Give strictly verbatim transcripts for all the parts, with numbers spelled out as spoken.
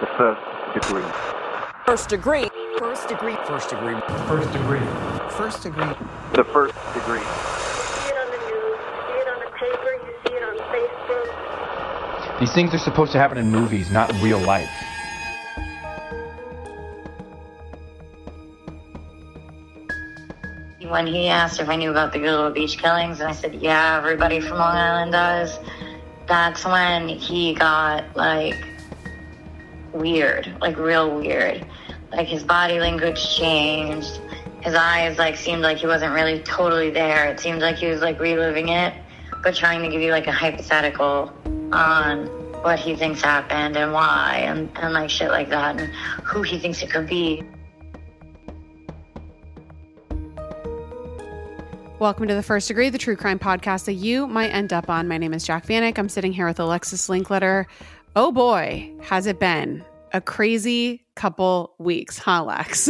The first degree. First degree. First degree. First degree. First degree. First degree. The first degree. You see it on the news. You see it on the paper. You see it on Facebook. These things are supposed to happen in movies, not in real life. When he asked if I knew about the Gilgo Beach killings, and I said, yeah, everybody from Long Island does, that's when he got, like, weird, like, real weird. Like, his body language changed. His eyes, like, seemed like he wasn't really totally there. It seemed like he was, like, reliving it, but trying to give you, like, a hypothetical on what he thinks happened and why and, and like, shit like that and who he thinks it could be. Welcome to The First Degree, the true crime podcast that you might end up on. My name is Jac Vannick. I'm sitting here with Alexis Linkletter. Oh boy, has it been a crazy couple weeks, huh, Lex?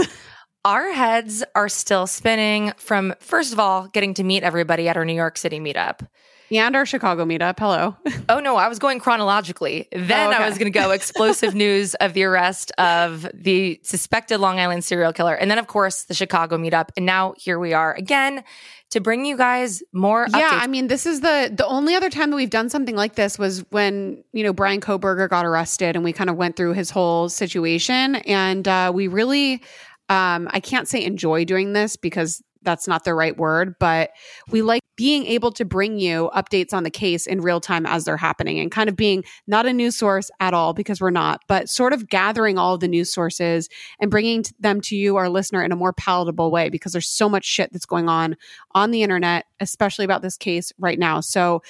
Our heads are still spinning from, first of all, getting to meet everybody at our New York City meetup. And our Chicago meetup. Hello. Oh, no, I was going chronologically. Then oh, okay. I was going to go explosive news of the arrest of the suspected Long Island serial killer. And then, of course, the Chicago meetup. And now here we are again to bring you guys more updates. Yeah, I mean, this is the the only other time that we've done something like this was when, you know, Brian Koberger got arrested and we kind of went through his whole situation. And uh, we really, um, I can't say enjoy doing this because that's not the right word, but we like being able to bring you updates on the case in real time as they're happening and kind of being not a news source at all because we're not, but sort of gathering all of the news sources and bringing them to you, our listener, in a more palatable way because there's so much shit that's going on on the internet, especially about this case right now. So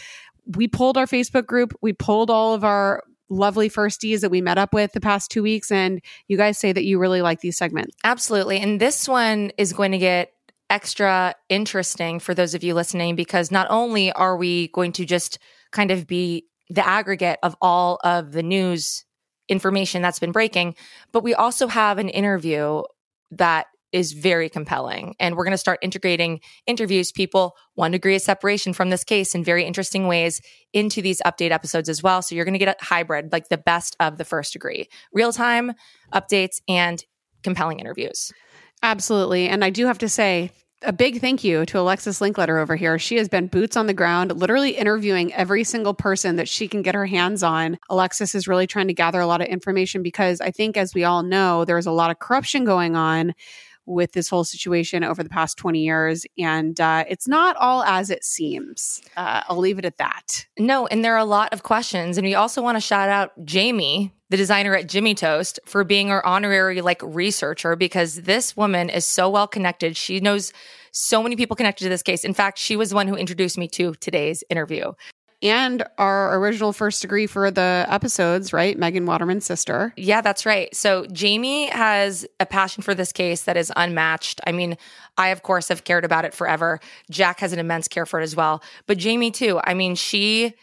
we pulled our Facebook group. We pulled all of our lovely firsties that we met up with the past two weeks. And you guys say that you really like these segments. Absolutely. And this one is going to get extra interesting for those of you listening, because not only are we going to just kind of be the aggregate of all of the news information that's been breaking, but we also have an interview that is very compelling. And we're going to start integrating interviews, people, one degree of separation from this case in very interesting ways into these update episodes as well. So you're going to get a hybrid, like the best of the first degree, real-time updates and compelling interviews. Absolutely. And I do have to say a big thank you to Alexis Linkletter over here. She has been boots on the ground, literally interviewing every single person that she can get her hands on. Alexis is really trying to gather a lot of information because I think, as we all know, there is a lot of corruption going on with this whole situation over the past twenty years. And uh, it's not all as it seems. Uh, I'll leave it at that. No, and there are a lot of questions. And we also want to shout out Jamie, the designer at Jimmy Toast, for being our honorary like researcher, because this woman is so well connected. She knows so many people connected to this case. In fact, she was the one who introduced me to today's interview. And our original first degree for the episodes, right? Megan Waterman's sister. Yeah, that's right. So Jamie has a passion for this case that is unmatched. I mean, I, of course, have cared about it forever. Jac has an immense care for it as well. But Jamie, too. I mean, she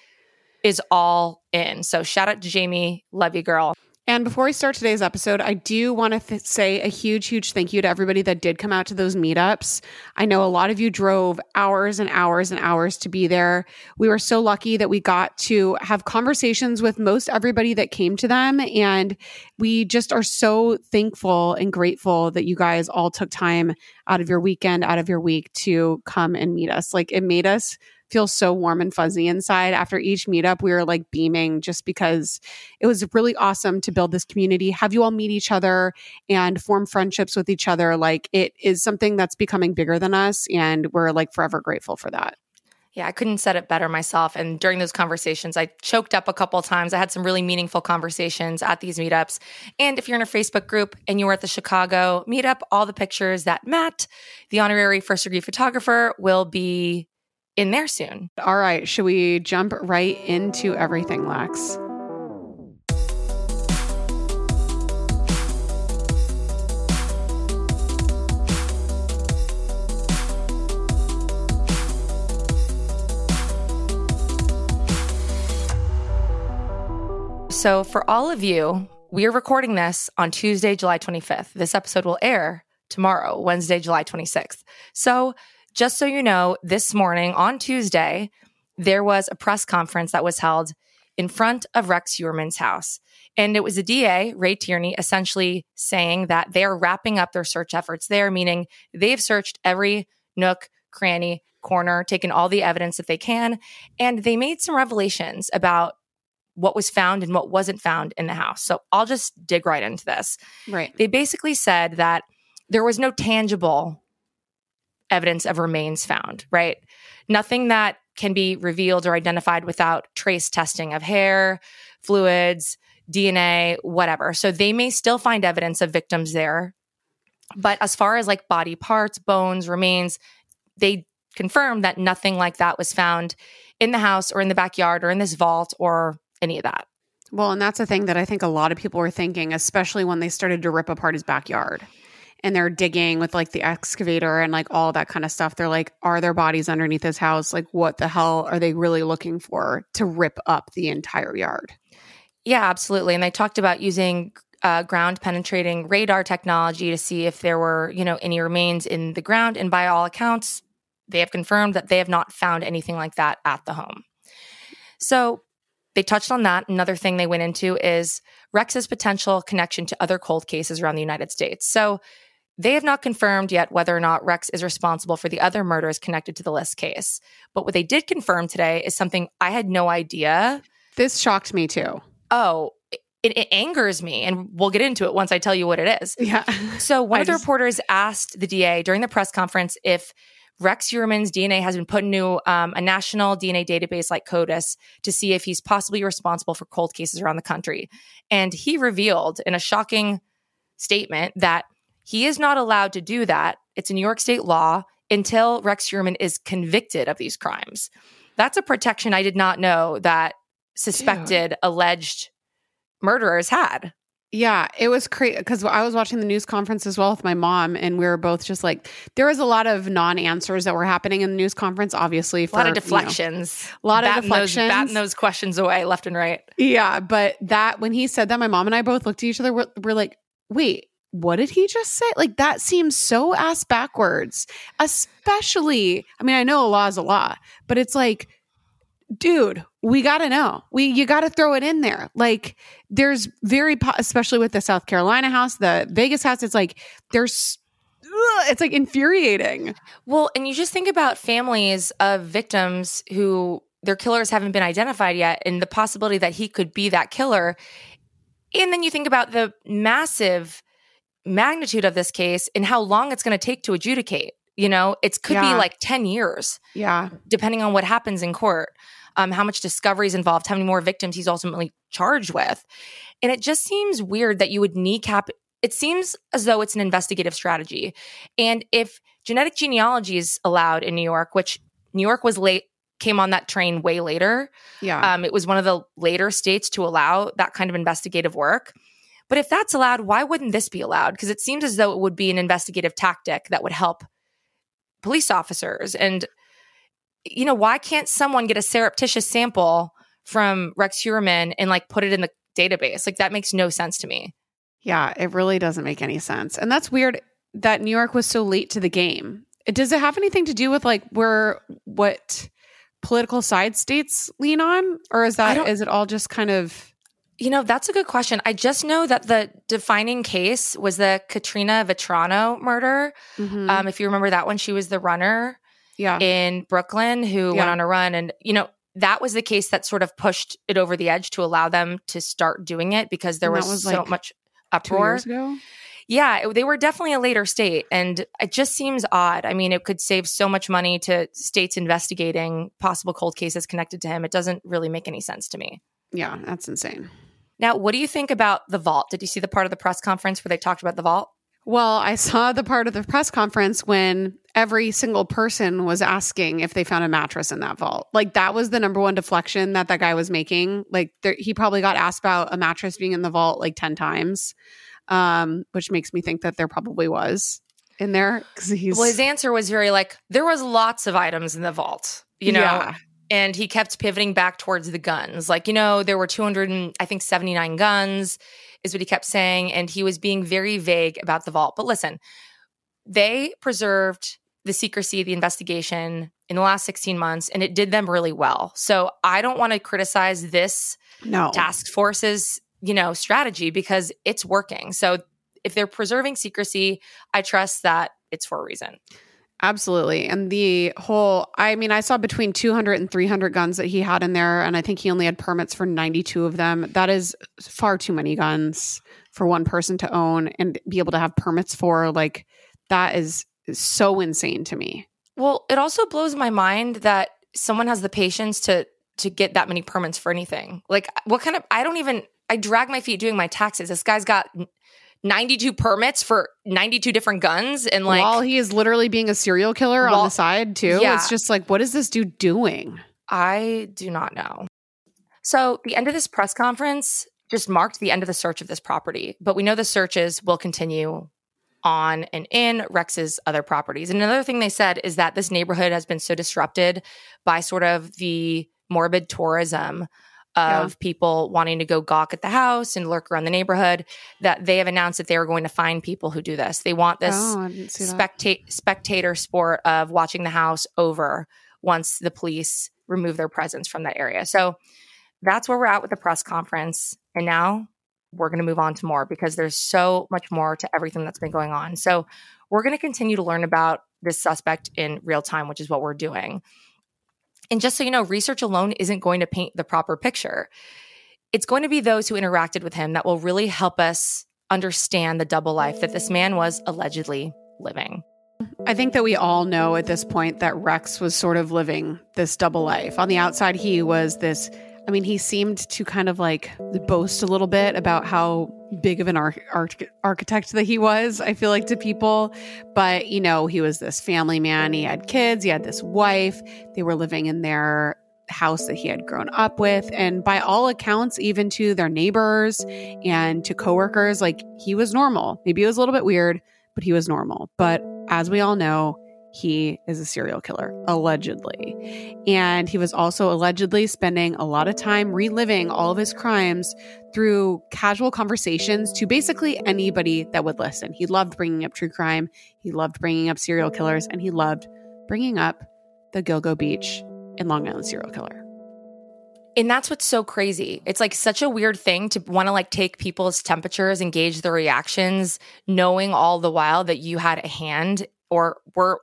is all in. So shout out to Jamie. Love you, girl. And before we start today's episode, I do want to th- say a huge, huge thank you to everybody that did come out to those meetups. I know a lot of you drove hours and hours and hours to be there. We were so lucky that we got to have conversations with most everybody that came to them. And we just are so thankful and grateful that you guys all took time out of your weekend, out of your week to come and meet us. Like, it made us feel so warm and fuzzy inside. After each meetup, we were like beaming just because it was really awesome to build this community, have you all meet each other and form friendships with each other. Like, it is something that's becoming bigger than us, and we're like forever grateful for that. Yeah, I couldn't said it better myself. And during those conversations, I choked up a couple of times. I had some really meaningful conversations at these meetups. And if you're in a Facebook group and you were at the Chicago meetup, all the pictures that Matt, the honorary first degree photographer, will be in there soon. All right. Should we jump right into everything, Lex? So for all of you, we are recording this on Tuesday, July twenty-fifth. This episode will air tomorrow, Wednesday, July twenty-sixth. So just so you know, this morning on Tuesday, there was a press conference that was held in front of Rex Heuermann's house. And it was the D A, Ray Tierney, essentially saying that they're wrapping up their search efforts there, meaning they've searched every nook, cranny, corner, taken all the evidence that they can. And they made some revelations about what was found and what wasn't found in the house. So I'll just dig right into this. Right. They basically said that there was no tangible evidence of remains found, right? Nothing that can be revealed or identified without trace testing of hair, fluids, D N A, whatever. So they may still find evidence of victims there. But as far as like body parts, bones, remains, they confirmed that nothing like that was found in the house or in the backyard or in this vault or any of that. Well, and that's a thing that I think a lot of people were thinking, especially when they started to rip apart his backyard and they're digging with like the excavator and like all that kind of stuff. They're like, are there bodies underneath his house? Like, what the hell are they really looking for to rip up the entire yard? Yeah, absolutely. And they talked about using uh, ground penetrating radar technology to see if there were, you know, any remains in the ground. And by all accounts, they have confirmed that they have not found anything like that at the home. So they touched on that. Another thing they went into is Rex's potential connection to other cold cases around the United States. So they have not confirmed yet whether or not Rex is responsible for the other murders connected to the List case. But what they did confirm today is something I had no idea. This shocked me too. Oh, it, it angers me. And we'll get into it once I tell you what it is. Yeah. So one of the just... reporters asked the D A during the press conference if Rex Heuermann's D N A has been put into um, a national D N A database like CODIS to see if he's possibly responsible for cold cases around the country. And he revealed in a shocking statement that he is not allowed to do that. It's a New York state law until Rex Heuermann is convicted of these crimes. That's a protection I did not know that suspected, Dude. alleged murderers had. Yeah, it was crazy because I was watching the news conference as well with my mom, and we were both just like, there was a lot of non-answers that were happening in the news conference, obviously. For, a lot of deflections. You know, a lot batting of deflections. Those, batting those questions away left and right. Yeah, but that, when he said that, my mom and I both looked at each other. We're, we're like, wait, what did he just say? Like, that seems so ass backwards, especially, I mean, I know a law is a law, but it's like, dude, we got to know. We You got to throw it in there. Like, there's very, po- especially with the South Carolina house, the Vegas house, it's like, there's, ugh, it's like infuriating. Well, and you just think about families of victims who their killers haven't been identified yet and the possibility that he could be that killer. And then you think about the massive magnitude of this case and how long it's going to take to adjudicate. You know, it could yeah. be like ten years, yeah, depending on what happens in court, um, how much discovery is involved, how many more victims he's ultimately charged with. And it just seems weird that you would kneecap. It seems as though it's an investigative strategy. And if genetic genealogy is allowed in New York, which New York was late, came on that train way later. Yeah, um, it was one of the later states to allow that kind of investigative work. But if that's allowed, why wouldn't this be allowed? Because it seems as though it would be an investigative tactic that would help police officers. And, you know, why can't someone get a surreptitious sample from Rex Heuermann and like put it in the database? Like, that makes no sense to me. Yeah, it really doesn't make any sense. And that's weird that New York was so late to the game. Does it have anything to do with like where, what political side states lean on? Or is that, is it all just kind of... You know, that's a good question. I just know that the defining case was the Katrina Vetrano murder. Mm-hmm. Um, if you remember that one, she was the runner yeah. in Brooklyn who yeah. went on a run. And, you know, that was the case that sort of pushed it over the edge to allow them to start doing it because there was, was so like much uproar. Two years ago? Yeah, it, they were definitely a later state. And it just seems odd. I mean, it could save so much money to states investigating possible cold cases connected to him. It doesn't really make any sense to me. Yeah, that's insane. Now, what do you think about the vault? Did you see the part of the press conference where they talked about the vault? Well, I saw the part of the press conference when every single person was asking if they found a mattress in that vault. Like, that was the number one deflection that that guy was making. Like, there, he probably got asked about a mattress being in the vault like ten times, um, which makes me think that there probably was in there. 'Cause he's... Well, his answer was very like, there was lots of items in the vault, you know? Yeah. And he kept pivoting back towards the guns. Like, you know, there were two hundred, I think, seventy-nine guns is what he kept saying. And he was being very vague about the vault. But listen, they preserved the secrecy of the investigation in the last sixteen months, and it did them really well. So I don't want to criticize this no. task force's, you know, strategy, because it's working. So if they're preserving secrecy, I trust that it's for a reason. Absolutely. And the whole, I mean, I saw between two hundred and three hundred guns that he had in there, and I think he only had permits for ninety-two of them. That is far too many guns for one person to own and be able to have permits for. Like, that is, is so insane to me. Well, it also blows my mind that someone has the patience to to get that many permits for anything. Like, what kind of, I don't even, I drag my feet doing my taxes. This guy's got ninety-two permits for ninety-two different guns. And like, while he is literally being a serial killer while, on the side too. Yeah. It's just like, what is this dude doing? I do not know. So the end of this press conference just marked the end of the search of this property, but we know the searches will continue on and in Rex's other properties. And another thing they said is that this neighborhood has been so disrupted by sort of the morbid tourism of yeah. people wanting to go gawk at the house and lurk around the neighborhood, that they have announced that they are going to find people who do this. They want this oh, specta- spectator sport of watching the house over once the police remove their presence from that area. So that's where we're at with the press conference. And now we're going to move on to more, because there's so much more to everything that's been going on. So we're going to continue to learn about this suspect in real time, which is what we're doing. And just so you know, research alone isn't going to paint the proper picture. It's going to be those who interacted with him that will really help us understand the double life that this man was allegedly living. I think that we all know at this point that Rex was sort of living this double life. On the outside, he was this, I mean, he seemed to kind of like boast a little bit about how big of an arch- arch- architect that he was, I feel like, to people. But, you know, he was this family man. He had kids. He had this wife. They were living in their house that he had grown up with. And by all accounts, even to their neighbors and to coworkers, like, he was normal. Maybe it was a little bit weird, but he was normal. But as we all know, he is a serial killer, allegedly. And he was also allegedly spending a lot of time reliving all of his crimes through casual conversations to basically anybody that would listen. He loved bringing up true crime. He loved bringing up serial killers. And he loved bringing up the Gilgo Beach and Long Island serial killer. And that's what's so crazy. It's like such a weird thing to want to like take people's temperatures and gauge their reactions, knowing all the while that you had a hand or were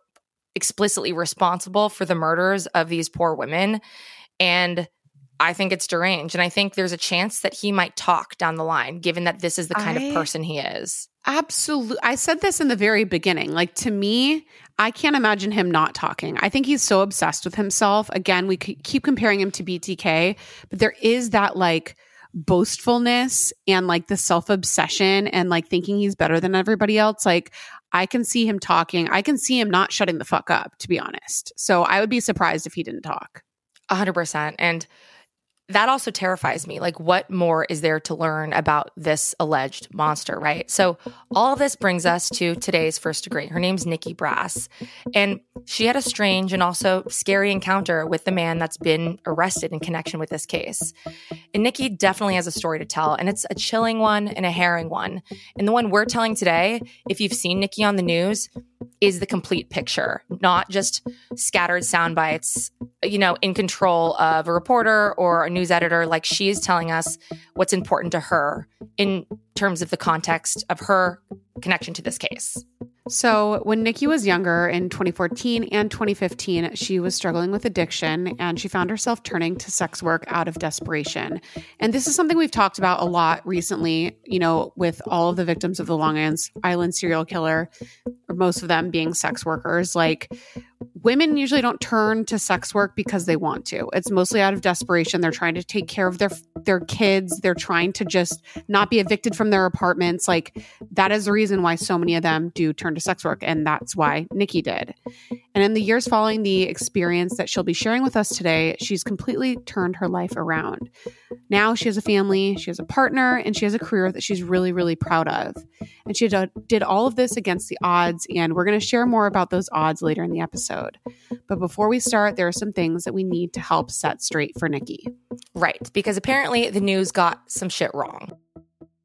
explicitly responsible for the murders of these poor women. And I think it's deranged. And I think there's a chance that he might talk down the line, given that this is the kind I, of person he is. Absolutely. I said this in the very beginning. Like, to me, I can't imagine him not talking. I think he's so obsessed with himself. Again, we keep comparing him to B T K, but there is that like boastfulness and like the self-obsession and like thinking he's better than everybody else. Like, I can see him talking. I can see him not shutting the fuck up, to be honest. So I would be surprised if he didn't talk. A hundred percent. And that also terrifies me. Like, what more is there to learn about this alleged monster, right? So all of this brings us to today's first degree. Her name's Nikki Brass. And she had a strange and also scary encounter with the man that's been arrested in connection with this case. And Nikki definitely has a story to tell. And it's a chilling one and a harrowing one. And the one we're telling today, if you've seen Nikki on the news, is the complete picture, not just scattered sound bites, you know, in control of a reporter or a news editor. Like, she is telling us what's important to her in terms of the context of her connection to this case. So when Nikki was younger in twenty fourteen and twenty fifteen, she was struggling with addiction, and she found herself turning to sex work out of desperation. And this is something we've talked about a lot recently, you know, with all of the victims of the Long Island serial killer, most of them being sex workers. Like, women usually don't turn to sex work because they want to. It's mostly out of desperation. They're trying to take care of their their kids. They're trying to just not be evicted from their apartments. Like, that is the reason why so many of them do turn to sex work, and that's why Nikki did. And in the years following the experience that she'll be sharing with us today, she's completely turned her life around. Now she has a family, she has a partner, and she has a career that she's really, really proud of. And she did all of this against the odds, and we're going to share more about those odds later in the episode. But before we start, there are some things that we need to help set straight for Nikki. Right, because apparently the news got some shit wrong.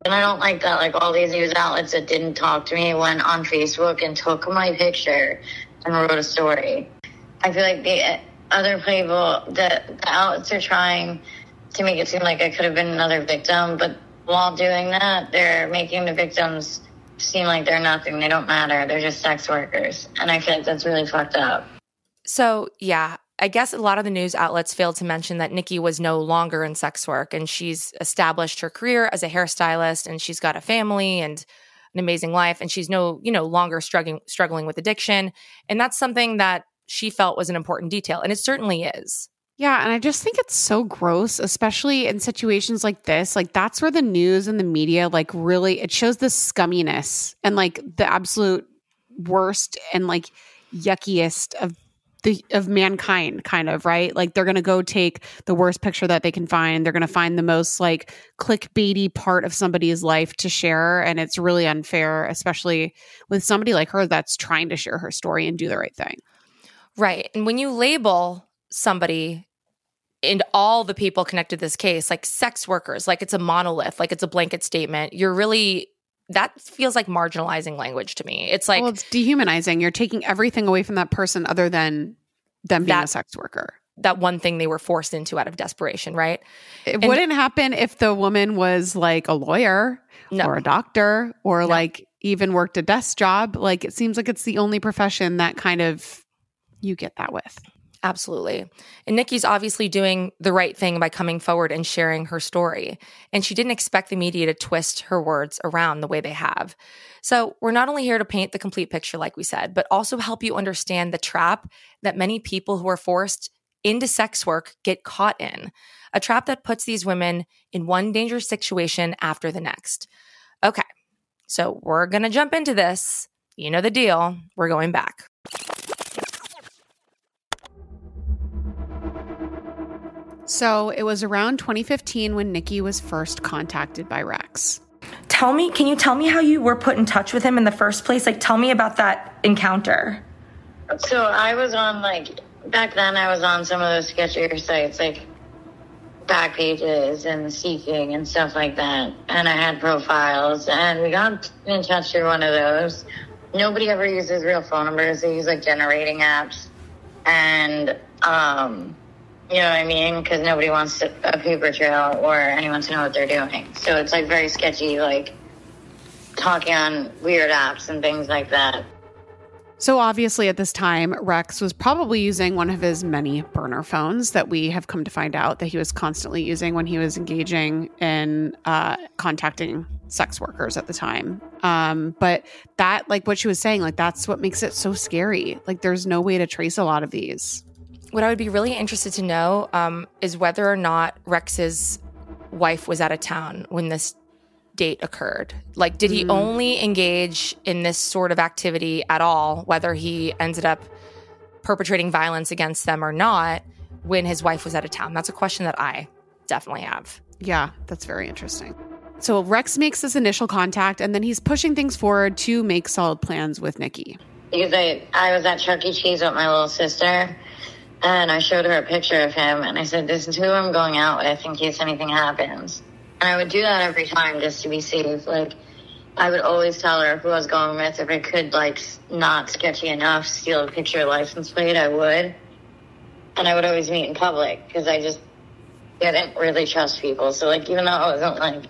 And I don't like that, like, all these news outlets that didn't talk to me went on Facebook and took my picture and wrote a story. I feel like the other people, the, the outlets are trying to make it seem like I could have been another victim, but while doing that, they're making the victims seem like they're nothing. They don't matter. They're just sex workers. And I feel like that's really fucked up. So, yeah, I guess a lot of the news outlets failed to mention that Nikki was no longer in sex work, and she's established her career as a hairstylist, and she's got a family and an amazing life, and she's no, you know, longer struggling struggling with addiction. And that's something that she felt was an important detail, and it certainly is. Yeah, and I just think it's so gross, especially in situations like this. Like, that's where the news and the media, like, really, it shows the scumminess and, like, the absolute worst and, like, yuckiest of the of mankind, kind of, right? Like, they're going to go take the worst picture that they can find. They're going to find the most, like, clickbaity part of somebody's life to share, and it's really unfair, especially with somebody like her that's trying to share her story and do the right thing. Right, and when you label somebody and all the people connected to this case, like sex workers, like it's a monolith, like it's a blanket statement, you're really, that feels like marginalizing language to me. It's like, well, it's dehumanizing. You're taking everything away from that person other than them being that, a sex worker. That one thing they were forced into out of desperation, right? It and, wouldn't happen if the woman was like a lawyer no. or a doctor or no. like even worked a desk job. Like, it seems like it's the only profession that kind of you get that with. Absolutely. And Nikki's obviously doing the right thing by coming forward and sharing her story. And she didn't expect the media to twist her words around the way they have. So we're not only here to paint the complete picture, like we said, but also help you understand the trap that many people who are forced into sex work get caught in. A trap that puts these women in one dangerous situation after the next. Okay, so we're going to jump into this. You know the deal. We're going back. So it was around twenty fifteen when Nikki was first contacted by Rex. Tell me, can you tell me how you were put in touch with him in the first place? Like, tell me about that encounter. So I was on, like, back then I was on some of those sketchier sites, like Backpages and Seeking and stuff like that. And I had profiles, and we got in touch through one of those. Nobody ever uses real phone numbers. They use, like, generating apps. And, um... you know what I mean? Because nobody wants to, a paper trail or anyone to know what they're doing. So it's, like, very sketchy, like, talking on weird apps and things like that. So obviously at this time, Rex was probably using one of his many burner phones that we have come to find out that he was constantly using when he was engaging in uh, contacting sex workers at the time. Um, but that, like what she was saying, like, that's what makes it so scary. Like, there's no way to trace a lot of these. What I would be really interested to know um, is whether or not Rex's wife was out of town when this date occurred. Like, did he mm. only engage in this sort of activity at all, whether he ended up perpetrating violence against them or not, when his wife was out of town? That's a question that I definitely have. Yeah, that's very interesting. So Rex makes this initial contact, and then he's pushing things forward to make solid plans with Nikki. Because I, I was at Chuck E. Cheese with my little sister, and I showed her a picture of him, and I said, this is who I'm going out with in case anything happens. And I would do that every time just to be safe. Like, I would always tell her who I was going with. If I could, like, not sketchy enough, steal a picture, license plate, I would. And I would always meet in public because I just didn't really trust people. So, like, even though I wasn't, like,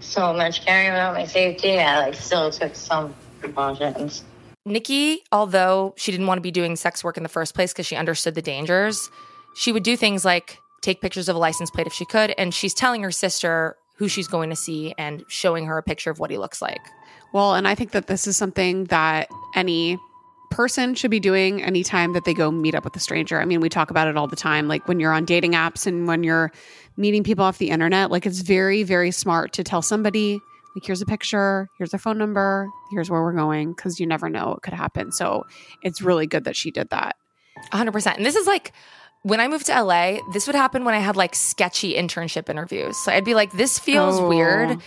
so much caring about my safety, I, like, still took some precautions. Nikki, although she didn't want to be doing sex work in the first place because she understood the dangers, she would do things like take pictures of a license plate if she could, and she's telling her sister who she's going to see and showing her a picture of what he looks like. Well, and I think that this is something that any person should be doing anytime that they go meet up with a stranger. I mean, we talk about it all the time, like when you're on dating apps and when you're meeting people off the internet, like it's very, very smart to tell somebody, like, here's a picture, here's their phone number, here's where we're going, because you never know what could happen. So it's really good that she did that. one hundred percent. And this is like, when I moved to L A, this would happen when I had like sketchy internship interviews. So I'd be like, this feels oh. weird.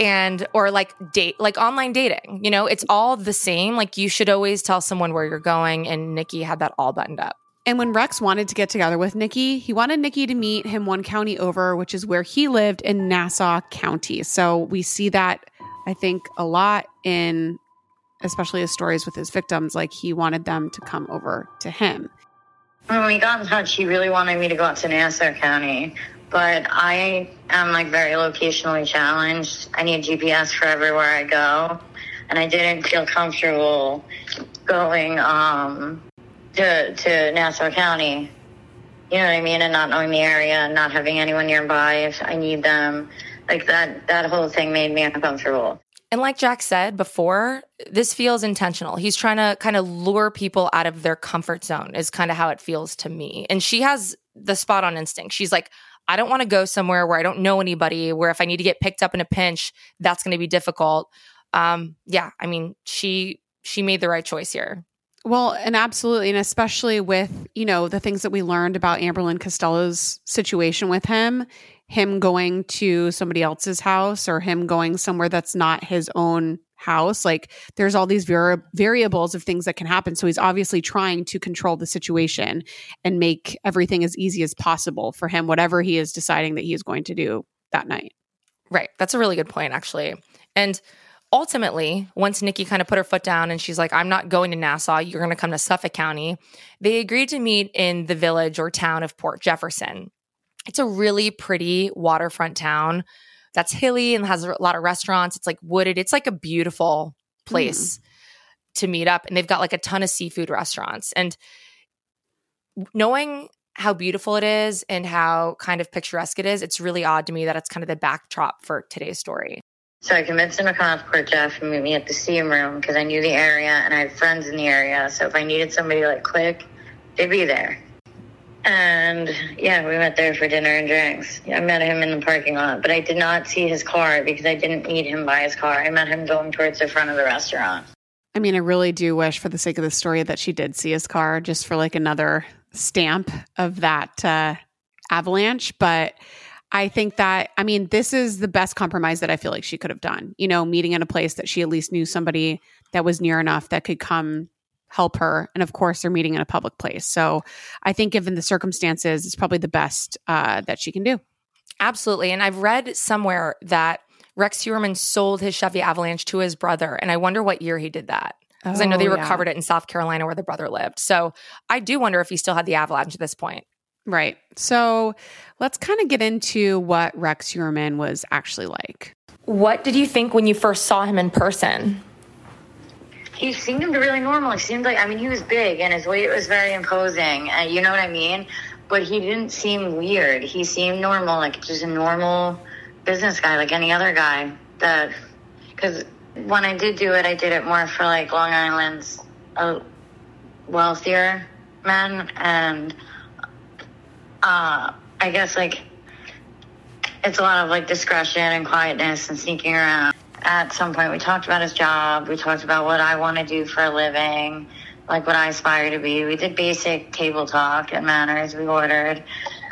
And, or like date, like online dating, you know, it's all the same. Like, you should always tell someone where you're going. And Nikki had that all buttoned up. And when Rex wanted to get together with Nikki, he wanted Nikki to meet him one county over, which is where he lived in Nassau County. So we see that, I think, a lot in especially his stories with his victims. Like, he wanted them to come over to him. When we got in touch, he really wanted me to go out to Nassau County, but I am, like, very locationally challenged. I need G P S for everywhere I go, and I didn't feel comfortable going um, to, to Nassau County, you know what I mean, and not knowing the area and not having anyone nearby if I need them. Like, that, that whole thing made me uncomfortable. And like Jac said before, this feels intentional. He's trying to kind of lure people out of their comfort zone is kind of how it feels to me. And she has the spot on instinct. She's like, I don't want to go somewhere where I don't know anybody, where if I need to get picked up in a pinch, that's going to be difficult. Um, yeah, I mean, she she made the right choice here. Well, and absolutely. And especially with, you know, the things that we learned about Amberlynn Costello's situation with him, him going to somebody else's house or him going somewhere that's not his own house. Like, there's all these vari- variables of things that can happen. So he's obviously trying to control the situation and make everything as easy as possible for him, whatever he is deciding that he is going to do that night. Right. That's a really good point, actually. And ultimately, once Nikki kind of put her foot down and she's like, I'm not going to Nassau, you're going to come to Suffolk County, they agreed to meet in the village or town of Port Jefferson. It's a really pretty waterfront town that's hilly and has a lot of restaurants. It's like wooded. It's like a beautiful place mm. to meet up. And they've got like a ton of seafood restaurants. And knowing how beautiful it is and how kind of picturesque it is, it's really odd to me that it's kind of the backdrop for today's story. So I convinced him to come out to Port Jeff and meet me at the Steam Room because I knew the area and I had friends in the area. So if I needed somebody like quick, they'd be there. And yeah, we went there for dinner and drinks. I met him in the parking lot, but I did not see his car because I didn't meet him by his car. I met him going towards the front of the restaurant. I mean, I really do wish for the sake of the story that she did see his car, just for like another stamp of that uh, avalanche, but I think that, I mean, this is the best compromise that I feel like she could have done, you know, meeting in a place that she at least knew somebody that was near enough that could come help her. And of course, they're meeting in a public place. So I think given the circumstances, it's probably the best uh, that she can do. Absolutely. And I've read somewhere that Rex Heuermann sold his Chevy Avalanche to his brother. And I wonder what year he did that. Because oh, I know they yeah. recovered it in South Carolina where the brother lived. So I do wonder if he still had the Avalanche at this point. Right. So let's kind of get into what Rex Heuermann was actually like. What did you think when you first saw him in person? He seemed really normal. He seemed like, I mean, he was big and his weight was very imposing. Uh, you know what I mean? But he didn't seem weird. He seemed normal, like just a normal business guy, like any other guy. That, because when I did do it, I did it more for like Long Island's uh, wealthier men and... Uh, I guess, like, it's a lot of, like, discretion and quietness and sneaking around. At some point, we talked about his job. We talked about what I want to do for a living, like, what I aspire to be. We did basic table talk and manners. We ordered.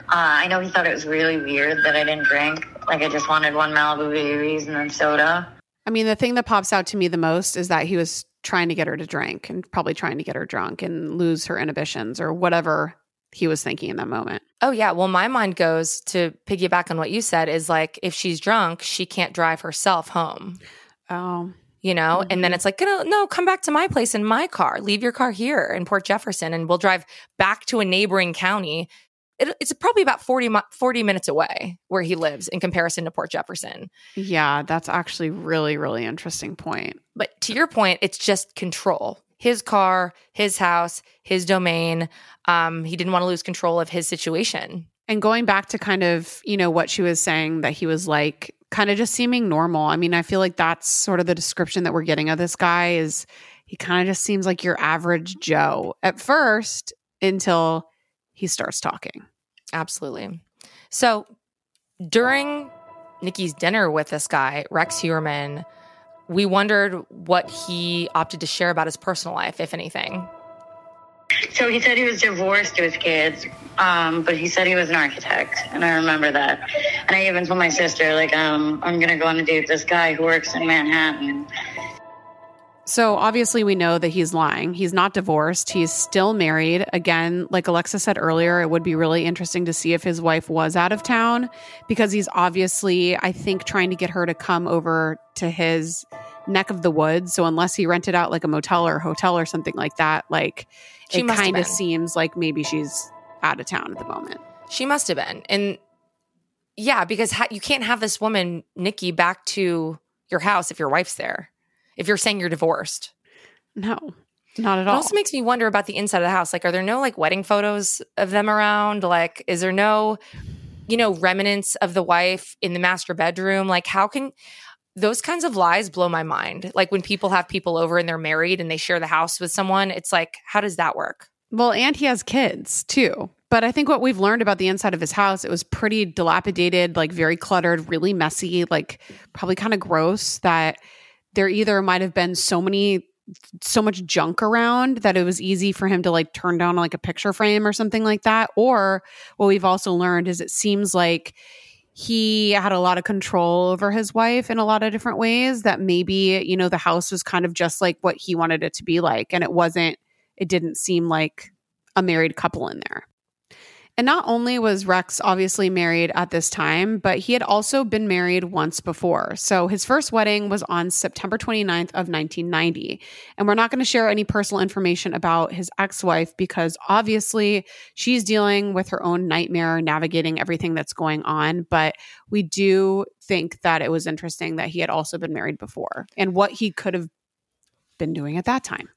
Uh, I know he thought it was really weird that I didn't drink. Like, I just wanted one Malibu Babies and then soda. I mean, the thing that pops out to me the most is that he was trying to get her to drink and probably trying to get her drunk and lose her inhibitions or whatever he was thinking in that moment. Oh, yeah. Well, my mind goes to piggyback on what you said is like, if she's drunk, she can't drive herself home. Oh. You know? Mm-hmm. And then it's like, no, come back to my place in my car. Leave your car here in Port Jefferson and we'll drive back to a neighboring county. It, it's probably about forty, forty minutes away where he lives in comparison to Port Jefferson. Yeah, that's actually really, really interesting point. But to your point, it's just control. His car, his house, his domain. Um, he didn't want to lose control of his situation. And going back to kind of, you know, what she was saying that he was like kind of just seeming normal. I mean, I feel like that's sort of the description that we're getting of this guy is he kind of just seems like your average Joe at first until he starts talking. Absolutely. So during Nikki's dinner with this guy, Rex Heuermann, we wondered what he opted to share about his personal life, if anything. So he said he was divorced with kids, um, but he said he was an architect, and I remember that. And I even told my sister, like, um, I'm going to go on a date with this guy who works in Manhattan. So obviously we know that he's lying. He's not divorced. He's still married. Again, like Alexis said earlier, it would be really interesting to see if his wife was out of town because he's obviously, I think, trying to get her to come over to his neck of the woods. So unless he rented out like a motel or hotel or something like that, like she it kind of seems like maybe she's out of town at the moment. She must have been. And yeah, because ha- you can't have this woman, Nikki, back to your house if your wife's there, if you're saying you're divorced. No, not at all. It also makes me wonder about the inside of the house. Like, are there no like wedding photos of them around? Like, is there no, you know, remnants of the wife in the master bedroom? Like, how can those kinds of lies blow my mind? Like when people have people over and they're married and they share the house with someone, it's like, how does that work? Well, and he has kids too. But I think what we've learned about the inside of his house, it was pretty dilapidated, like very cluttered, really messy, like probably kind of gross, that there either might have been so many, so much junk around that it was easy for him to like turn down like a picture frame or something like that. Or what we've also learned is it seems like he had a lot of control over his wife in a lot of different ways, that maybe, you know, the house was kind of just like what he wanted it to be like. And it wasn't, it didn't seem like a married couple in there. And not only was Rex obviously married at this time, but he had also been married once before. So his first wedding was on September twenty-ninth of nineteen ninety. And we're not going to share any personal information about his ex-wife because obviously she's dealing with her own nightmare, navigating everything that's going on. But we do think that it was interesting that he had also been married before and what he could have been doing at that time.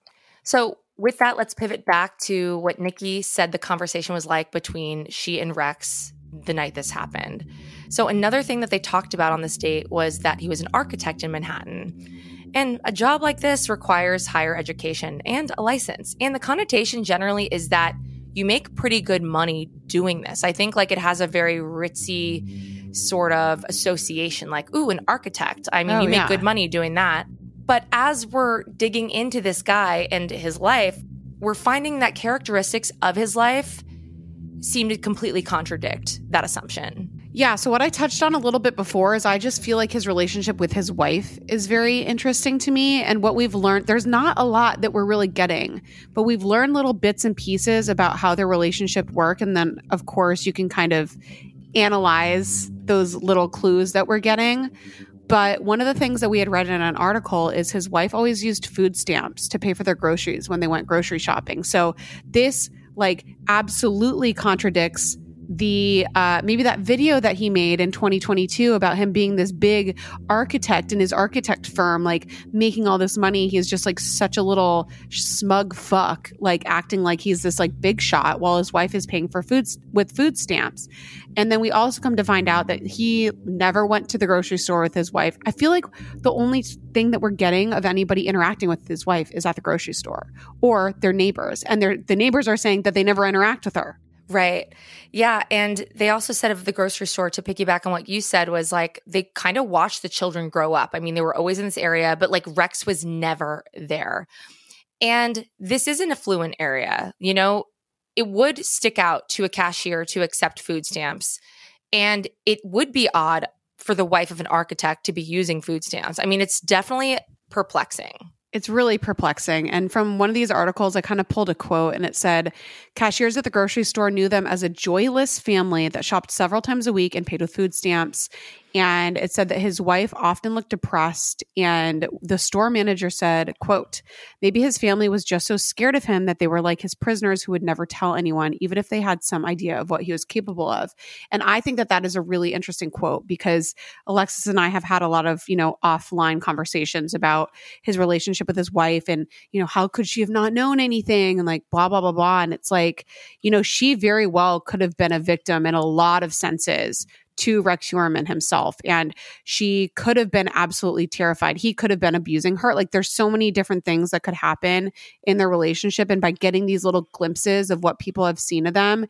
So with that, let's pivot back to what Nikki said the conversation was like between she and Rex the night this happened. So another thing that they talked about on this date was that he was an architect in Manhattan. And a job like this requires higher education and a license. And the connotation generally is that you make pretty good money doing this. I think like it has a very ritzy sort of association, like, ooh, an architect. I mean, oh, you yeah. make good money doing that. But as we're digging into this guy and his life, we're finding that characteristics of his life seem to completely contradict that assumption. Yeah. So what I touched on a little bit before is I just feel like his relationship with his wife is very interesting to me. And what we've learned, there's not a lot that we're really getting, but we've learned little bits and pieces about how their relationship worked. And then, of course, you can kind of analyze those little clues that we're getting. But one of the things that we had read in an article is his wife always used food stamps to pay for their groceries when they went grocery shopping. So this like absolutely contradicts the uh, maybe that video that he made in twenty twenty-two about him being this big architect in his architect firm, like making all this money. He's just like such a little smug fuck, like acting like he's this like big shot while his wife is paying for foods with food stamps. And then we also come to find out that he never went to the grocery store with his wife. I feel like the only thing that we're getting of anybody interacting with his wife is at the grocery store or their neighbors. And their the neighbors are saying that they never interact with her. Right. Yeah. And they also said of the grocery store, to piggyback on what you said, was like they kind of watched the children grow up. I mean, they were always in this area, but like Rex was never there. And this is an affluent area. You know, it would stick out to a cashier to accept food stamps. And it would be odd for the wife of an architect to be using food stamps. I mean, it's definitely perplexing. It's really perplexing. And from one of these articles, I kind of pulled a quote and it said, cashiers at the grocery store knew them as a joyless family that shopped several times a week and paid with food stamps. And it said that his wife often looked depressed. And the store manager said, quote, maybe his family was just so scared of him that they were like his prisoners who would never tell anyone, even if they had some idea of what he was capable of. And I think that that is a really interesting quote because Alexis and I have had a lot of, you know, offline conversations about his relationship with his wife and, you know, how could she have not known anything and like blah, blah, blah, blah. And it's like, you know, she very well could have been a victim in a lot of senses to Rex Heuermann himself. And she could have been absolutely terrified. He could have been abusing her. Like there's so many different things that could happen in their relationship. And by getting these little glimpses of what people have seen of them,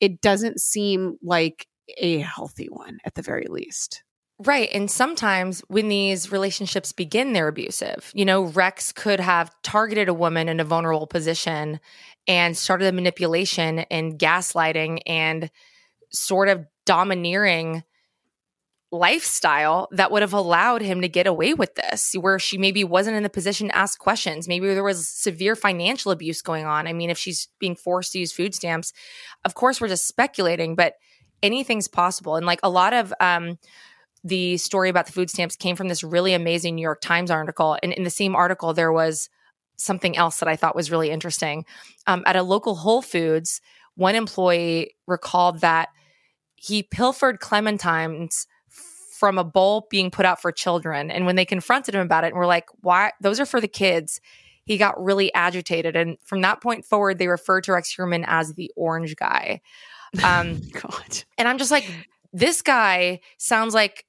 it doesn't seem like a healthy one at the very least. Right. And sometimes when these relationships begin, they're abusive. You know, Rex could have targeted a woman in a vulnerable position and started the manipulation and gaslighting and sort of domineering lifestyle that would have allowed him to get away with this, where she maybe wasn't in the position to ask questions. Maybe there was severe financial abuse going on. I mean, if she's being forced to use food stamps, of course, we're just speculating, but anything's possible. And like a lot of, um, the story about the food stamps came from this really amazing New York Times article. And in the same article, there was something else that I thought was really interesting. Um, at a local Whole Foods, one employee recalled that he pilfered clementines from a bowl being put out for children. And when they confronted him about it and were like, why? Those are for the kids. He got really agitated. And from that point forward, they referred to Rex Heuermann as the orange guy. Um, God. And I'm just like, this guy sounds like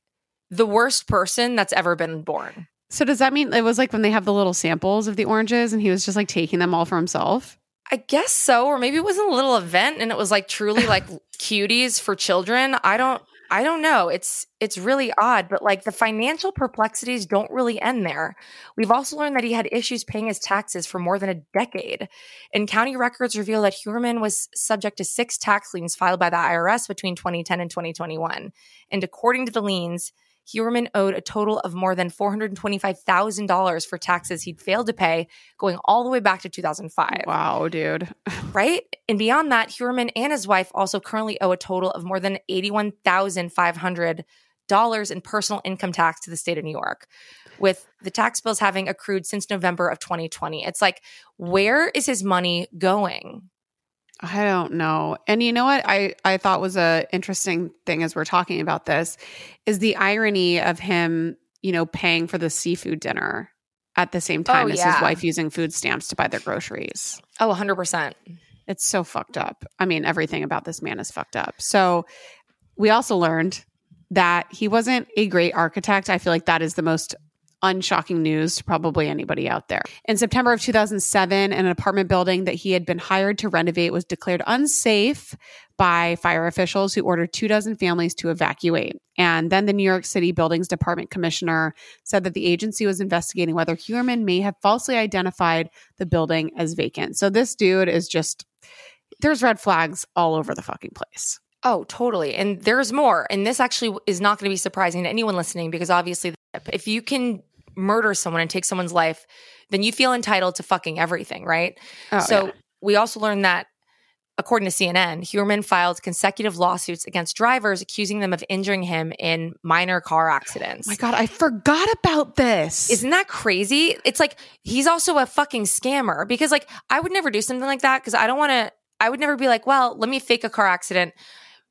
the worst person that's ever been born. So does that mean it was like when they have the little samples of the oranges and he was just like taking them all for himself? I guess so. Or maybe it was a little event and it was like truly like cuties for children. I don't, I don't know. It's, it's really odd, but like the financial perplexities don't really end there. We've also learned that he had issues paying his taxes for more than a decade. And county records reveal that Heuermann was subject to six tax liens filed by the I R S between twenty ten and twenty twenty-one. And according to the liens, Heuermann owed a total of more than four hundred twenty-five thousand dollars for taxes he'd failed to pay, going all the way back to two thousand five. Wow, dude. Right? And beyond that, Heuermann and his wife also currently owe a total of more than eighty-one thousand five hundred dollars in personal income tax to the state of New York, with the tax bills having accrued since November of twenty twenty. It's like, where is his money going? I don't know. And you know what I, I thought was a interesting thing as we're talking about this is the irony of him, you know, paying for the seafood dinner at the same time oh, as yeah. his wife using food stamps to buy their groceries. Oh, one hundred percent. It's so fucked up. I mean, everything about this man is fucked up. So we also learned that he wasn't a great architect. I feel like that is the most unshocking news to probably anybody out there. In September of two thousand seven, an apartment building that he had been hired to renovate was declared unsafe by fire officials who ordered two dozen families to evacuate. And then the New York City Buildings Department Commissioner said that the agency was investigating whether Heuermann may have falsely identified the building as vacant. So this dude is just, there's red flags all over the fucking place. Oh, totally. And there's more. And this actually is not going to be surprising to anyone listening because obviously if you can murder someone and take someone's life, then you feel entitled to fucking everything, right? Oh, so yeah. We also learned that, according to C N N, Heuermann filed consecutive lawsuits against drivers accusing them of injuring him in minor car accidents. Oh my God, I forgot about this. Isn't that crazy? It's like, he's also a fucking scammer because like, I would never do something like that because I don't want to, I would never be like, well, let me fake a car accident,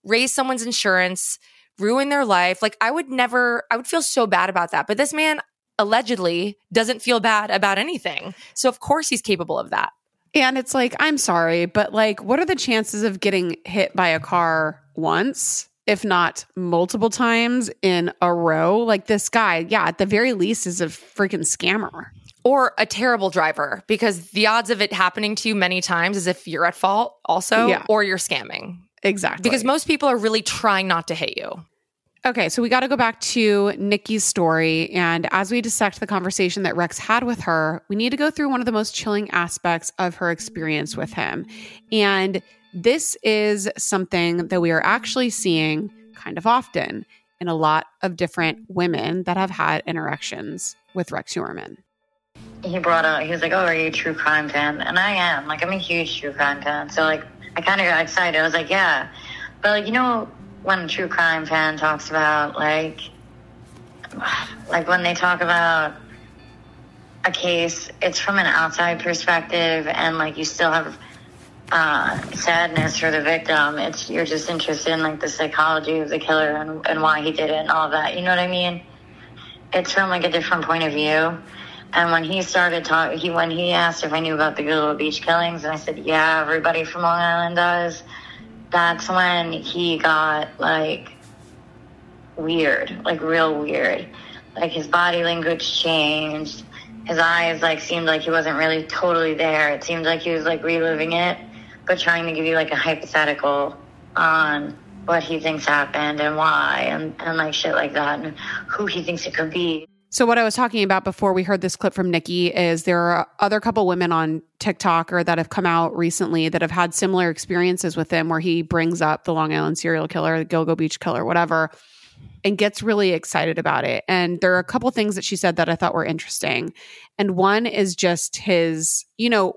raise someone's insurance, ruin their life. Like I would never, I would feel so bad about that. But this man allegedly doesn't feel bad about anything. So of course he's capable of that. And it's like, I'm sorry, but like, what are the chances of getting hit by a car once, if not multiple times in a row? Like this guy, yeah, at the very least is a freaking scammer. Or a terrible driver, because the odds of it happening to you many times is if you're at fault also, yeah. Or you're scamming. Exactly. Because most people are really trying not to hate you. Okay, so we got to go back to Nikki's story. And as we dissect the conversation that Rex had with her, we need to go through one of the most chilling aspects of her experience with him. And this is something that we are actually seeing kind of often in a lot of different women that have had interactions with Rex Heuermann. He brought up, he was like, oh, are you a true crime fan? And I am. Like, I'm a huge true crime fan. So, like, I kind of got excited. I was like, yeah. But, like, you know, when a true crime fan talks about, like, like when they talk about a case, it's from an outside perspective, and like you still have uh, sadness for the victim. It's you're just interested in like the psychology of the killer and, and why he did it and all that. You know what I mean? It's from like a different point of view. And when he started talking, he when he asked if I knew about the Gilgo Beach killings, and I said, yeah, everybody from Long Island does. That's when he got, like, weird, like, real weird. Like, his body language changed. His eyes, like, seemed like he wasn't really totally there. It seemed like he was, like, reliving it, but trying to give you, like, a hypothetical on what he thinks happened and why and, and like, shit like that and who he thinks it could be. So what I was talking about before we heard this clip from Nikki is there are other couple women on TikTok or that have come out recently that have had similar experiences with him where he brings up the Long Island serial killer, the Gilgo Beach killer, whatever, and gets really excited about it. And there are a couple things that she said that I thought were interesting. And one is just his, you know,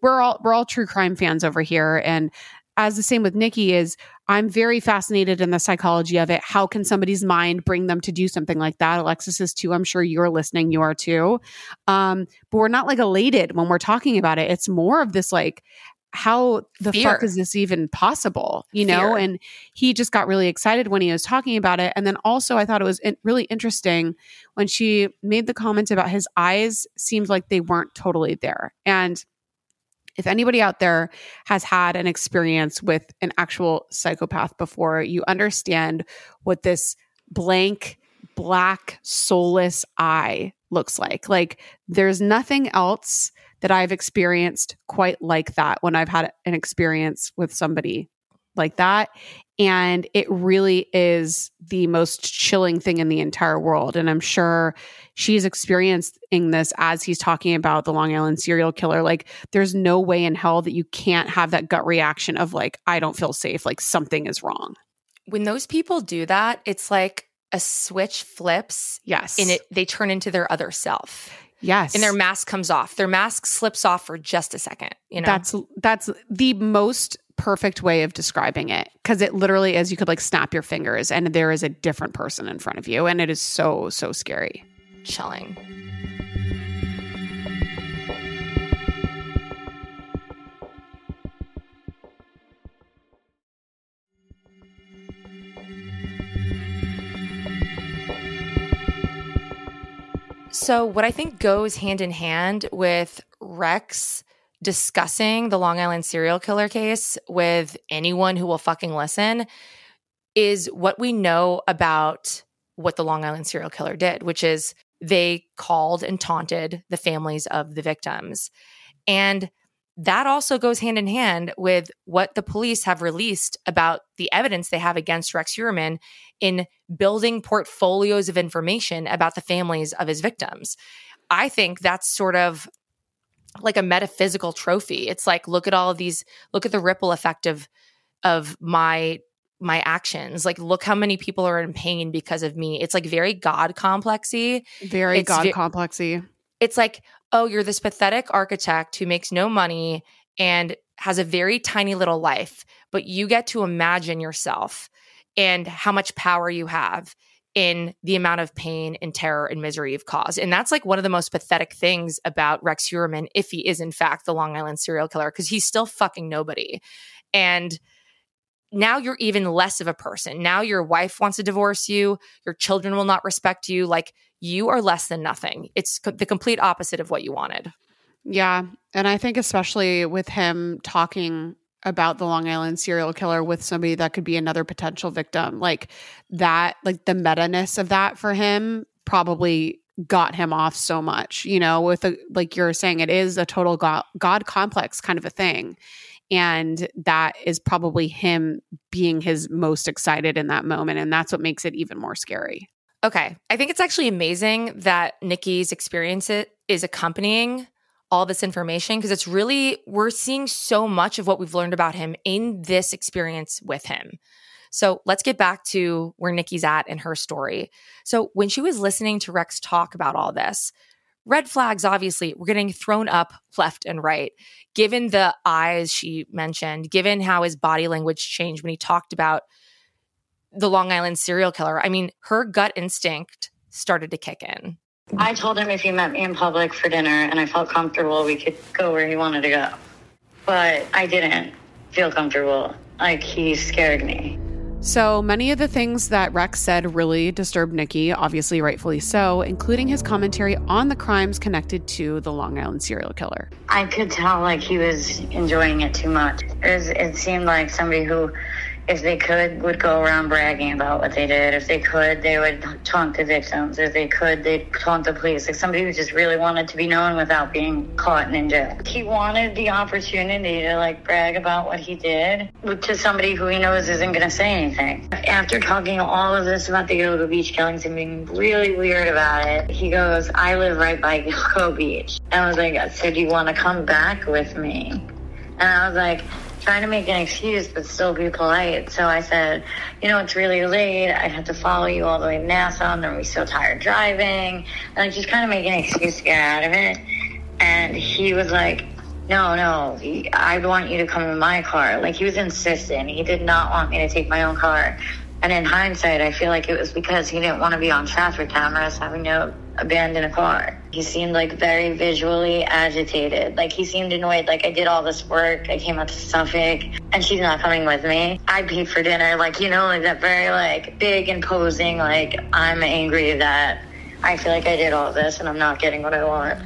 we're all we're all true crime fans over here. And as the same with Nikki, is I'm very fascinated in the psychology of it. How can somebody's mind bring them to do something like that? Alexis is too. I'm sure you're listening. You are too. Um, but we're not like elated when we're talking about it. It's more of this like, how the Fear. fuck is this even possible? You Fear. know? And he just got really excited when he was talking about it. And then also I thought it was in- really interesting when she made the comment about his eyes seemed like they weren't totally there. And if anybody out there has had an experience with an actual psychopath before, you understand what this blank, black, soulless eye looks like. Like there's nothing else that I've experienced quite like that when I've had an experience with somebody like that. And it really is the most chilling thing in the entire world. And I'm sure she's experiencing this as he's talking about the Long Island serial killer. Like there's no way in hell that you can't have that gut reaction of like, I don't feel safe. Like something is wrong. When those people do that, it's like a switch flips. Yes. And it, they turn into their other self. Yes. And their mask comes off. Their mask slips off for just a second. You know, that's, that's the most perfect way of describing it. Cause it literally is, you could like snap your fingers and there is a different person in front of you. And it is so, so scary. Chilling. So what I think goes hand in hand with Rex discussing the Long Island serial killer case with anyone who will fucking listen is what we know about what the Long Island serial killer did, which is they called and taunted the families of the victims. And that also goes hand in hand with what the police have released about the evidence they have against Rex Heuermann in building portfolios of information about the families of his victims. I think that's sort of like a metaphysical trophy. It's like, look at all of these, look at the ripple effect of, of my, my actions. Like, look how many people are in pain because of me. It's like very God complexy. Very it's God ve- complexy. It's like, oh, you're this pathetic architect who makes no money and has a very tiny little life, but you get to imagine yourself and how much power you have in the amount of pain and terror and misery you've caused. And that's like one of the most pathetic things about Rex Heuermann, if he is in fact the Long Island serial killer, because he's still fucking nobody. And now you're even less of a person. Now your wife wants to divorce you. Your children will not respect you. Like, you are less than nothing. It's co- the complete opposite of what you wanted. Yeah. And I think especially with him talking about the Long Island serial killer with somebody that could be another potential victim, like that, like the meta-ness of that for him probably got him off so much, you know, with a, like you're saying, it is a total God, God complex kind of a thing. And that is probably him being his most excited in that moment. And that's what makes it even more scary. Okay. I think it's actually amazing that Nikki's experience is accompanying all this information, because it's really, we're seeing so much of what we've learned about him in this experience with him. So let's get back to where Nikki's at in her story. So when she was listening to Rex talk about all this, red flags, obviously, were getting thrown up left and right. Given the eyes she mentioned, given how his body language changed when he talked about the Long Island serial killer, I mean, her gut instinct started to kick in. I told him if he met me in public for dinner and I felt comfortable, we could go where he wanted to go. But I didn't feel comfortable. Like, he scared me. So many of the things that Rex said really disturbed Nikki, obviously rightfully so, including his commentary on the crimes connected to the Long Island serial killer. I could tell like he was enjoying it too much. It, was, it seemed like somebody who, if they could, would go around bragging about what they did. If they could, they would taunt the victims. If they could, they'd taunt the police. Like somebody who just really wanted to be known without being caught and in jail. He wanted the opportunity to like brag about what he did to somebody who he knows isn't going to say anything. After talking all of this about the Gilgo Beach killings and being really weird about it, he goes, I live right by Gilgo Beach. And I was like, so do you want to come back with me? And I was like, trying to make an excuse but still be polite. So I said, you know, it's really late. I had to follow you all the way to Nassau, and then we were so tired driving. And I just kind of make an excuse to get out of it. And he was like, no, no, I want you to come in my car. Like, he was insistent. He did not want me to take my own car. And in hindsight, I feel like it was because he didn't want to be on traffic cameras having to abandon a car. He seemed, like, very visually agitated. Like, he seemed annoyed. Like, I did all this work. I came up to Suffolk, and she's not coming with me. I paid for dinner. Like, you know, like that very, like, big and posing, like, I'm angry that I feel like I did all this and I'm not getting what I want.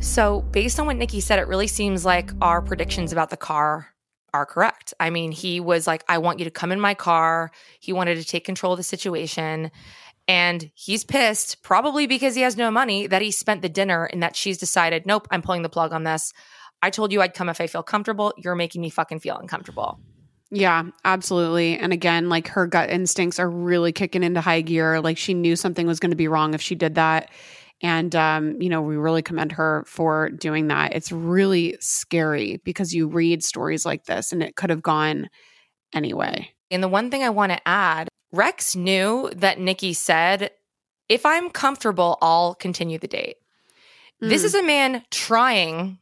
So based on what Nikki said, it really seems like our predictions about the car are correct. I mean, he was like, I want you to come in my car. He wanted to take control of the situation. And he's pissed, probably because he has no money, that he spent the dinner and that she's decided, nope, I'm pulling the plug on this. I told you I'd come if I feel comfortable. You're making me fucking feel uncomfortable. Yeah, absolutely. And again, like, her gut instincts are really kicking into high gear. Like, she knew something was going to be wrong if she did that. And, um, you know, we really commend her for doing that. It's really scary because you read stories like this and it could have gone anyway. And the one thing I want to add, Rex knew that Nikki said, if I'm comfortable, I'll continue the date. Mm. This is a man trying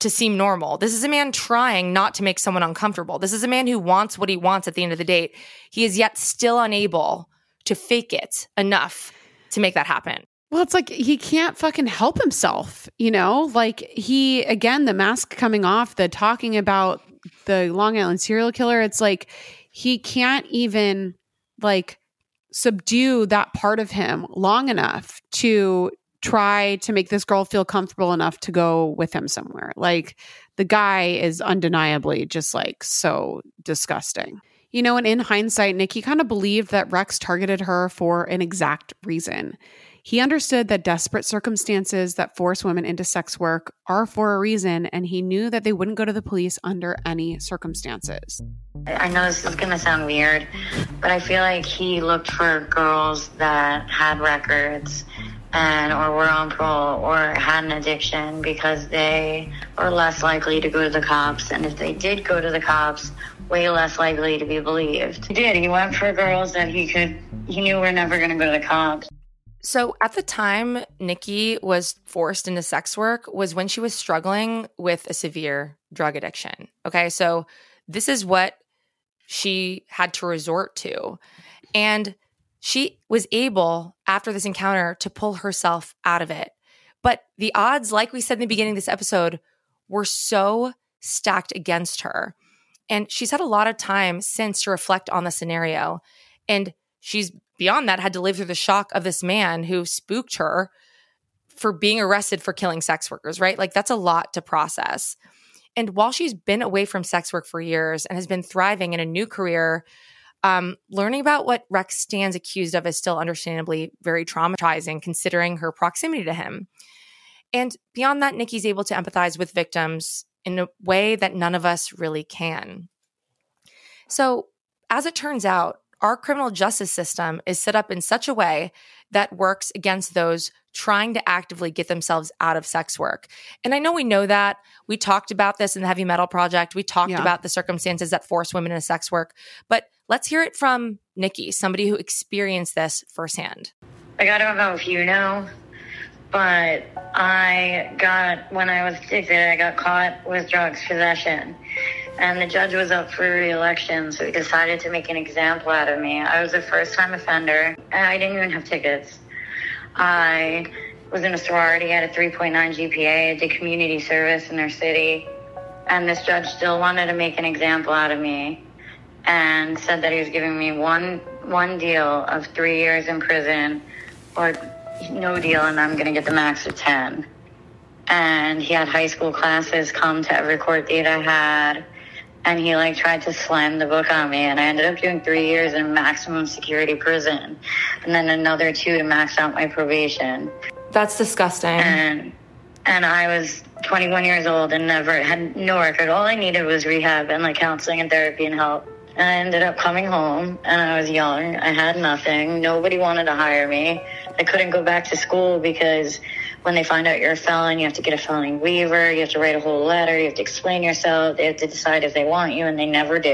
to seem normal. This is a man trying not to make someone uncomfortable. This is a man who wants what he wants at the end of the date. He is yet still unable to fake it enough to make that happen. Well, it's like he can't fucking help himself, you know? Like, he, again, the mask coming off, the talking about the Long Island serial killer, it's like he can't even, like, subdue that part of him long enough to try to make this girl feel comfortable enough to go with him somewhere. Like, the guy is undeniably just, like, so disgusting. You know, and in hindsight, Nikki kind of believed that Rex targeted her for an exact reason. He understood that desperate circumstances that force women into sex work are for a reason, and he knew that they wouldn't go to the police under any circumstances. I know this is going to sound weird, but I feel like he looked for girls that had records and or were on parole or had an addiction, because they were less likely to go to the cops, and if they did go to the cops, way less likely to be believed. He did. He went for girls that he could, he knew were never going to go to the cops. So at the time Nikki was forced into sex work was when she was struggling with a severe drug addiction. Okay, so this is what she had to resort to. And she was able, after this encounter, to pull herself out of it. But the odds, like we said in the beginning of this episode, were so stacked against her. And she's had a lot of time since to reflect on the scenario. And she's beyond that, had to live through the shock of this man who spooked her for being arrested for killing sex workers, right? Like, that's a lot to process. And while she's been away from sex work for years and has been thriving in a new career, um, learning about what Rex stands accused of is still understandably very traumatizing, considering her proximity to him. And beyond that, Nikki's able to empathize with victims in a way that none of us really can. So as it turns out, our criminal justice system is set up in such a way that works against those trying to actively get themselves out of sex work. And I know we know that. We talked about this in the Heavy Metal Project. We talked yeah. about the circumstances that force women into sex work. But let's hear it from Nikki, somebody who experienced this firsthand. Like, I don't know if you know, but I got, when I was addicted, I got caught with drugs possession. And the judge was up for re-election, so he decided to make an example out of me. I was a first-time offender, and I didn't even have tickets. I was in a sorority, had a three point nine G P A, did community service in their city, and this judge still wanted to make an example out of me and said that he was giving me one one deal of three years in prison or no deal, and I'm going to get the max of ten. And he had high school classes come to every court date I had. And he, like, tried to slam the book on me, and I ended up doing three years in maximum security prison, and then another two to max out my probation. That's disgusting. And and I was twenty-one years old and never had no record. All I needed was rehab and, like, counseling and therapy and help. And I ended up coming home, and I was young. I had nothing. Nobody wanted to hire me. I couldn't go back to school because when they find out you're a felon, you have to get a felony waiver. You have to write a whole letter. You have to explain yourself. They have to decide if they want you, and they never do.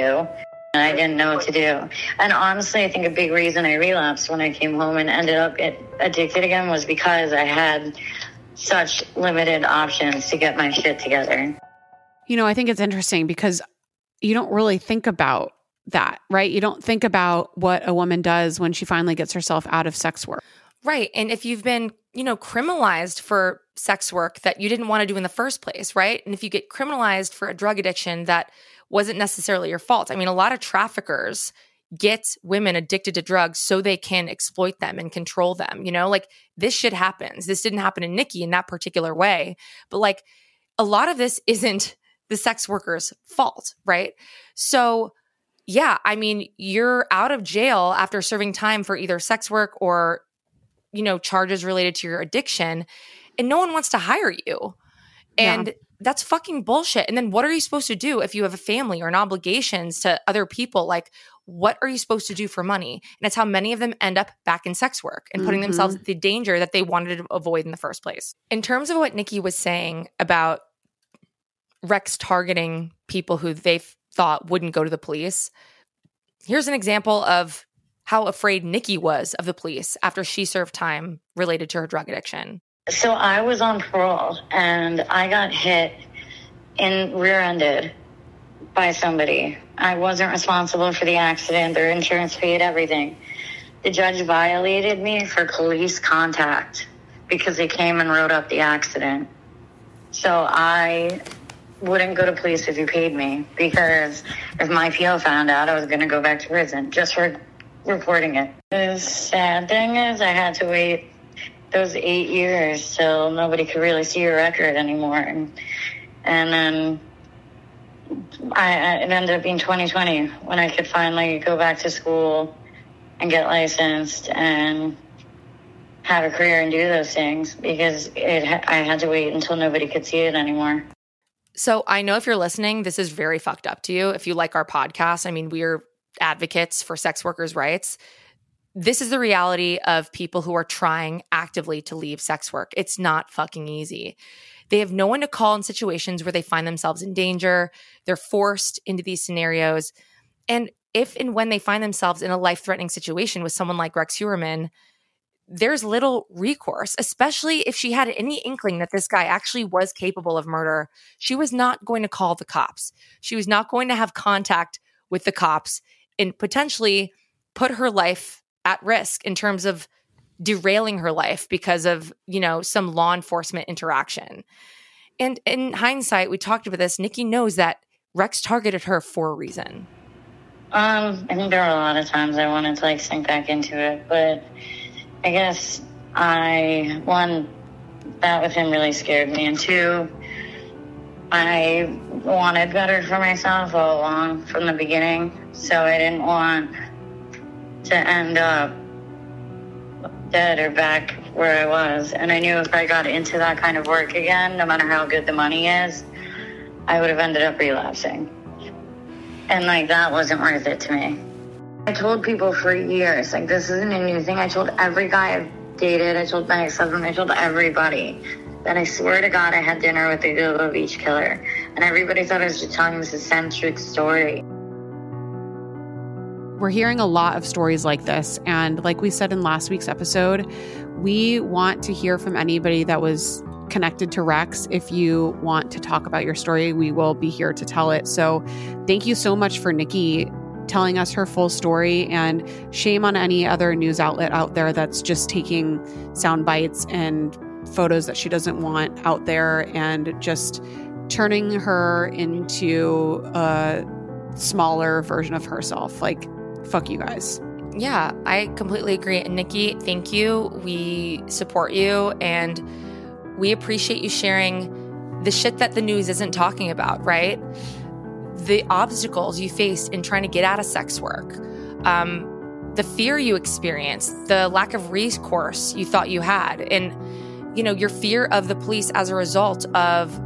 And I didn't know what to do. And honestly, I think a big reason I relapsed when I came home and ended up addicted again was because I had such limited options to get my shit together. You know, I think it's interesting because you don't really think about that, right? You don't think about what a woman does when she finally gets herself out of sex work. Right. And if you've been, you know, criminalized for sex work that you didn't want to do in the first place, right? And if you get criminalized for a drug addiction that wasn't necessarily your fault. I mean, a lot of traffickers get women addicted to drugs so they can exploit them and control them. You know, like this shit happens. This didn't happen to Nikki in that particular way. But like a lot of this isn't the sex worker's fault, right? So yeah, I mean, you're out of jail after serving time for either sex work or, you know, charges related to your addiction, and no one wants to hire you. And yeah. That's fucking bullshit. And then what are you supposed to do if you have a family or an obligations to other people? Like, what are you supposed to do for money? And that's how many of them end up back in sex work and putting mm-hmm. themselves at the danger that they wanted to avoid in the first place. In terms of what Nikki was saying about Rex targeting people who they thought wouldn't go to the police, here's an example of how afraid Nikki was of the police after she served time related to her drug addiction. So I was on parole and I got hit and rear-ended by somebody. I wasn't responsible for the accident. Their insurance paid everything. The judge violated me for police contact because they came and wrote up the accident. So I wouldn't go to police if you paid me because if my P O found out, I was going to go back to prison just for reporting it. The sad thing is I had to wait those eight years till nobody could really see your record anymore. And, and then... I, it ended up being twenty twenty when I could finally go back to school and get licensed and have a career and do those things because it, I had to wait until nobody could see it anymore. So I know if you're listening, this is very fucked up to you. If you like our podcast, I mean, we're advocates for sex workers' rights. This is the reality of people who are trying actively to leave sex work. It's not fucking easy. They have no one to call in situations where they find themselves in danger. They're forced into these scenarios. And if and when they find themselves in a life-threatening situation with someone like Rex Heuermann, there's little recourse, especially if she had any inkling that this guy actually was capable of murder. She was not going to call the cops. She was not going to have contact with the cops and potentially put her life at risk in terms of derailing her life because of, you know, some law enforcement interaction. And in hindsight, we talked about this. Nikki knows that Rex targeted her for a reason. Um, I think there were a lot of times I wanted to like sink back into it, but I guess I, one, that with him really scared me. And two, I wanted better for myself all along from the beginning. So I didn't want to end up dead or back where I was. And I knew if I got into that kind of work again, no matter how good the money is, I would have ended up relapsing. And like, that wasn't worth it to me. I told people for years, like, this isn't a new thing. I told every guy I've dated, I told my ex-husband, I told everybody that I swear to God I had dinner with the Gilgo Beach Killer. And everybody thought I was just telling this eccentric story. We're hearing a lot of stories like this. And like we said in last week's episode, we want to hear from anybody that was connected to Rex. If you want to talk about your story, we will be here to tell it. So thank you so much for Nikki telling us her full story, and shame on any other news outlet out there that's just taking sound bites and photos that she doesn't want out there and just turning her into a smaller version of herself. Like, fuck you guys. Yeah, I completely agree. And Nikki, thank you. We support you and we appreciate you sharing the shit that the news isn't talking about, right? The obstacles you faced in trying to get out of sex work, um, the fear you experienced, the lack of recourse you thought you had, and, you know, your fear of the police as a result of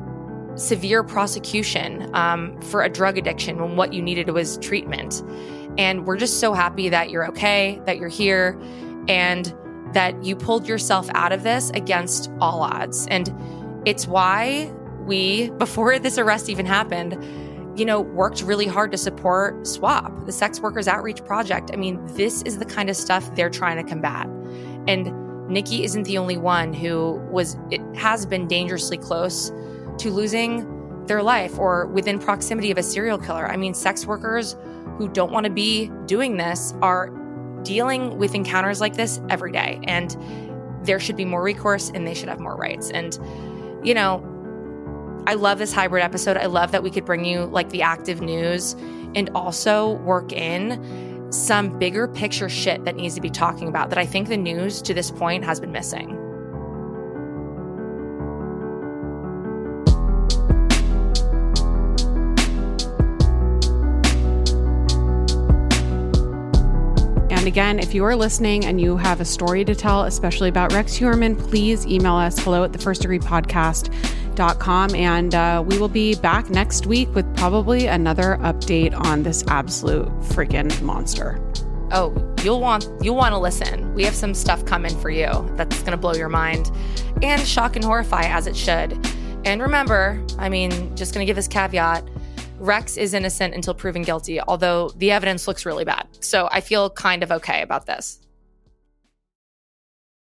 severe prosecution um, for a drug addiction when what you needed was treatment. And we're just so happy that you're okay, that you're here, and that you pulled yourself out of this against all odds. And it's why we, before this arrest even happened, you know, worked really hard to support SWAP, the Sex Workers Outreach Project. I mean, this is the kind of stuff they're trying to combat. And Nikki isn't the only one who was, it has been dangerously close to losing their life or within proximity of a serial killer. I mean, sex workers who don't want to be doing this are dealing with encounters like this every day. And there should be more recourse and they should have more rights. And, you know, I love this hybrid episode. I love that we could bring you like the active news and also work in some bigger picture shit that needs to be talking about that I think the news to this point has been missing. And again, if you are listening and you have a story to tell, especially about Rex Heuermann, please email us hello at the first degree podcast dot com. And uh, we will be back next week with probably another update on this absolute freaking monster. Oh, you'll want you'll want to listen. We have some stuff coming for you that's going to blow your mind and shock and horrify as it should. And remember, I mean, just going to give this caveat, Rex is innocent until proven guilty, although the evidence looks really bad. So I feel kind of okay about this.